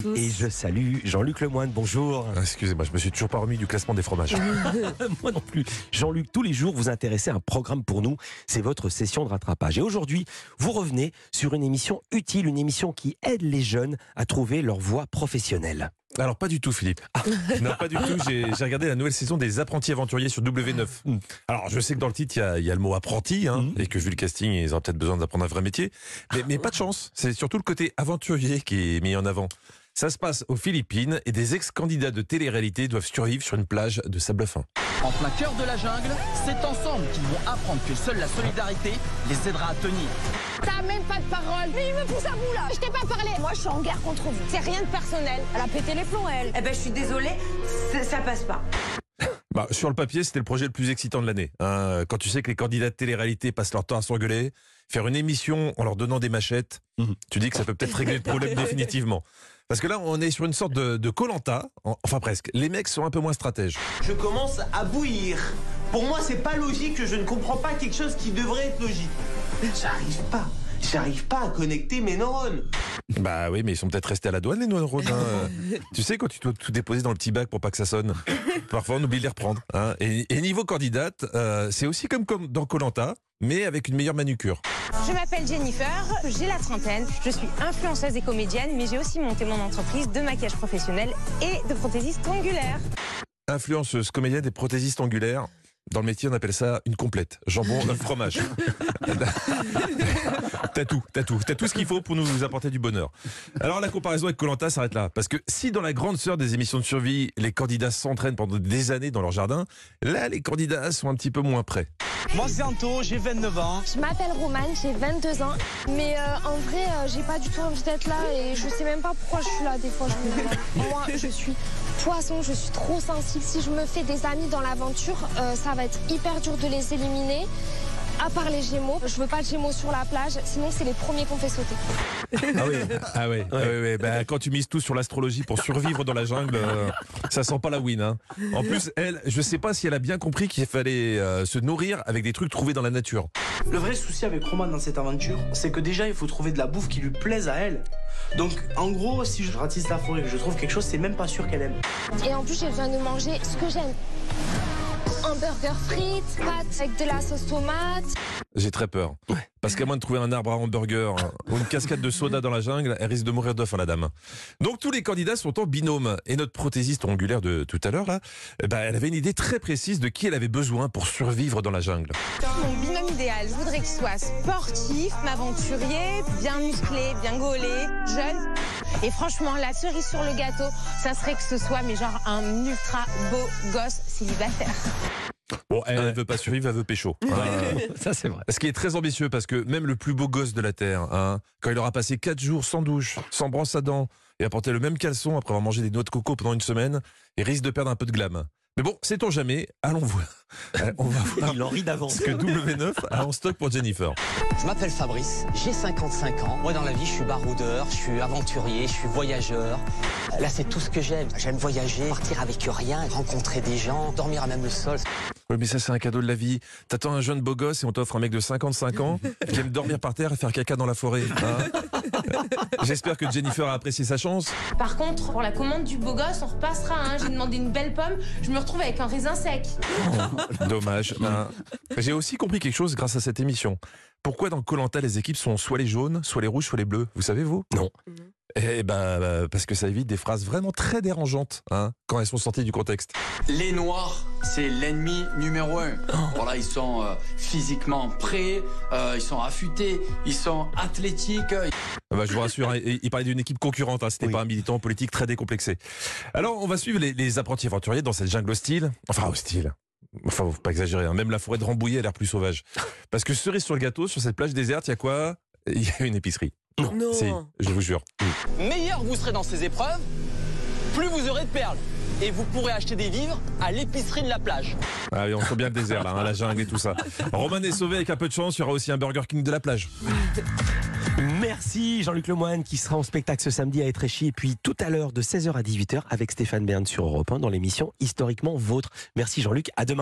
tous. Et je salue Jean-Luc Lemoine, bonjour. Excusez-moi, je me suis toujours pas remis du classement des fromages. Moi non plus. Jean-Luc, tous les jours, vous intéressez à un programme pour nous. C'est votre session de rattrapage. Et aujourd'hui, vous revenez sur une émission utile, une émission qui aide les jeunes à trouver leur voie professionnelle. Alors pas du tout, Philippe. Non, pas du tout. J'ai regardé la nouvelle saison des apprentis aventuriers sur W9. Alors je sais que dans le titre il y a le mot apprenti, hein, et que vu le casting ils ont peut-être besoin d'apprendre un vrai métier, mais pas de chance. C'est surtout le côté aventurier qui est mis en avant. Ça se passe aux Philippines et des ex-candidats de télé-réalité doivent survivre sur une plage de sable fin. En plein cœur de la jungle, c'est ensemble qu'ils vont apprendre que seule la solidarité les aidera à tenir. T'as même pas de parole. Mais il me pousse à bout là. Je t'ai pas parlé. Moi je suis en guerre contre vous. C'est rien de personnel. Elle a pété les plombs elle. Eh ben je suis désolée, ça passe pas. Bah, sur le papier c'était le projet le plus excitant de l'année. Hein, quand tu sais que les candidats de télé-réalité passent leur temps à s'engueuler, faire une émission en leur donnant des machettes, tu dis que ça peut-être régler le problème définitivement. Parce que là, on est sur une sorte de Koh-Lanta, enfin presque. Les mecs sont un peu moins stratèges. Je commence à bouillir. Pour moi, c'est pas logique. Je ne comprends pas quelque chose qui devrait être logique. J'arrive pas à connecter mes neurones. Bah oui, mais ils sont peut-être restés à la douane, les neurones. Hein. Tu sais, quand tu dois tout déposer dans le petit bac pour pas que ça sonne, parfois on oublie de les reprendre. Hein. Et niveau candidate, c'est aussi comme dans Koh-Lanta, mais avec une meilleure manucure. Je m'appelle Jennifer, j'ai la trentaine, je suis influenceuse et comédienne, mais j'ai aussi monté mon entreprise de maquillage professionnel et de prothésiste angulaire. Influenceuse, comédienne et prothésiste angulaire, dans le métier on appelle ça une complète, jambon, fromage. T'as tout ce qu'il faut pour nous apporter du bonheur. Alors la comparaison avec Koh-Lanta s'arrête là, parce que si dans la grande sœur des émissions de survie, les candidats s'entraînent pendant des années dans leur jardin, là les candidats sont un petit peu moins prêts. Moi c'est Anto, j'ai 29 ans. Je m'appelle Romane, j'ai 22 ans. Mais en vrai, j'ai pas du tout envie d'être là et je sais même pas pourquoi je suis là. Des fois, moi, je suis poisson, je suis trop sensible. Si je me fais des amis dans l'aventure, ça va être hyper dur de les éliminer. À part les Gémeaux, je veux pas de Gémeaux sur la plage, sinon c'est les premiers qu'on fait sauter. Ah oui. Bah, quand tu mises tout sur l'astrologie pour survivre dans la jungle, ça sent pas la win. Hein. En plus, elle, je sais pas si elle a bien compris qu'il fallait se nourrir avec des trucs trouvés dans la nature. Le vrai souci avec Romane dans cette aventure, c'est que déjà il faut trouver de la bouffe qui lui plaise à elle. Donc en gros, si je ratisse la forêt, je trouve quelque chose, c'est même pas sûr qu'elle aime. Et en plus, j'ai besoin de manger ce que j'aime. Un burger frites, pâtes avec de la sauce tomate. J'ai très peur. Ouais. Parce qu'à moins de trouver un arbre à hamburger ou une cascade de soda dans la jungle, elle risque de mourir d'œuf, hein, la dame. Donc tous les candidats sont en binôme. Et notre prothésiste angulaire de tout à l'heure, là, elle avait une idée très précise de qui elle avait besoin pour survivre dans la jungle. Mon binôme idéal, je voudrais qu'il soit sportif, aventurier, bien musclé, bien gaulé, jeune. Et franchement, la cerise sur le gâteau, ça serait que ce soit, mais genre un ultra beau gosse célibataire. Bon, elle ne veut pas survivre, elle veut pécho. Ça, c'est vrai. Ce qui est très ambitieux, parce que même le plus beau gosse de la Terre, hein, quand il aura passé 4 jours sans douche, sans brosse à dents, et à porter le même caleçon après avoir mangé des noix de coco pendant une semaine, il risque de perdre un peu de glam. Mais bon, sait-on jamais, allons voir. On va voir. Il en rit d'avance. Ce que W9 a en stock pour Jennifer. Je m'appelle Fabrice, j'ai 55 ans. Moi, dans la vie, je suis baroudeur, je suis aventurier, je suis voyageur. Là, c'est tout ce que j'aime. J'aime voyager, partir avec rien, rencontrer des gens, dormir à même le sol. Oui, mais ça, c'est un cadeau de la vie. T'attends un jeune beau gosse et on t'offre un mec de 55 ans qui aime dormir par terre et faire caca dans la forêt. Hein. J'espère que Jennifer a apprécié sa chance. Par contre, pour la commande du beau gosse, on repassera. Hein. J'ai demandé une belle pomme, je me retrouve avec un raisin sec. Oh, dommage. Hein. J'ai aussi compris quelque chose grâce à cette émission. Pourquoi dans Koh-Lanta les équipes sont soit les jaunes, soit les rouges, soit les bleus? Vous savez, vous? Non. Eh ben, parce que ça évite des phrases vraiment très dérangeantes, hein, quand elles sont sorties du contexte. Les noirs, c'est l'ennemi numéro 1. Voilà, ils sont physiquement prêts, ils sont affûtés, ils sont athlétiques. Bah, je vous rassure, hein, il parlait d'une équipe concurrente, hein, c'était pas un militant politique très décomplexé. Alors, on va suivre les apprentis aventuriers dans cette jungle hostile. Enfin, hostile. Enfin, faut pas exagérer, hein. Même la forêt de Rambouillet a l'air plus sauvage. Parce que cerise sur le gâteau, sur cette plage déserte, il y a quoi? Il y a une épicerie. Non. Si, je vous jure. Meilleur vous serez dans ces épreuves, plus vous aurez de perles. Et vous pourrez acheter des vivres à l'épicerie de la plage. Ah oui, on sent bien le désert là, hein, la jungle et tout ça. Romane est sauvé, avec un peu de chance, il y aura aussi un Burger King de la plage. Merci Jean-Luc Lemoine qui sera en spectacle ce samedi à Étréchy et puis tout à l'heure de 16h à 18h avec Stéphane Bern sur Europe 1 dans l'émission Historiquement Vôtre. Merci Jean-Luc, à demain.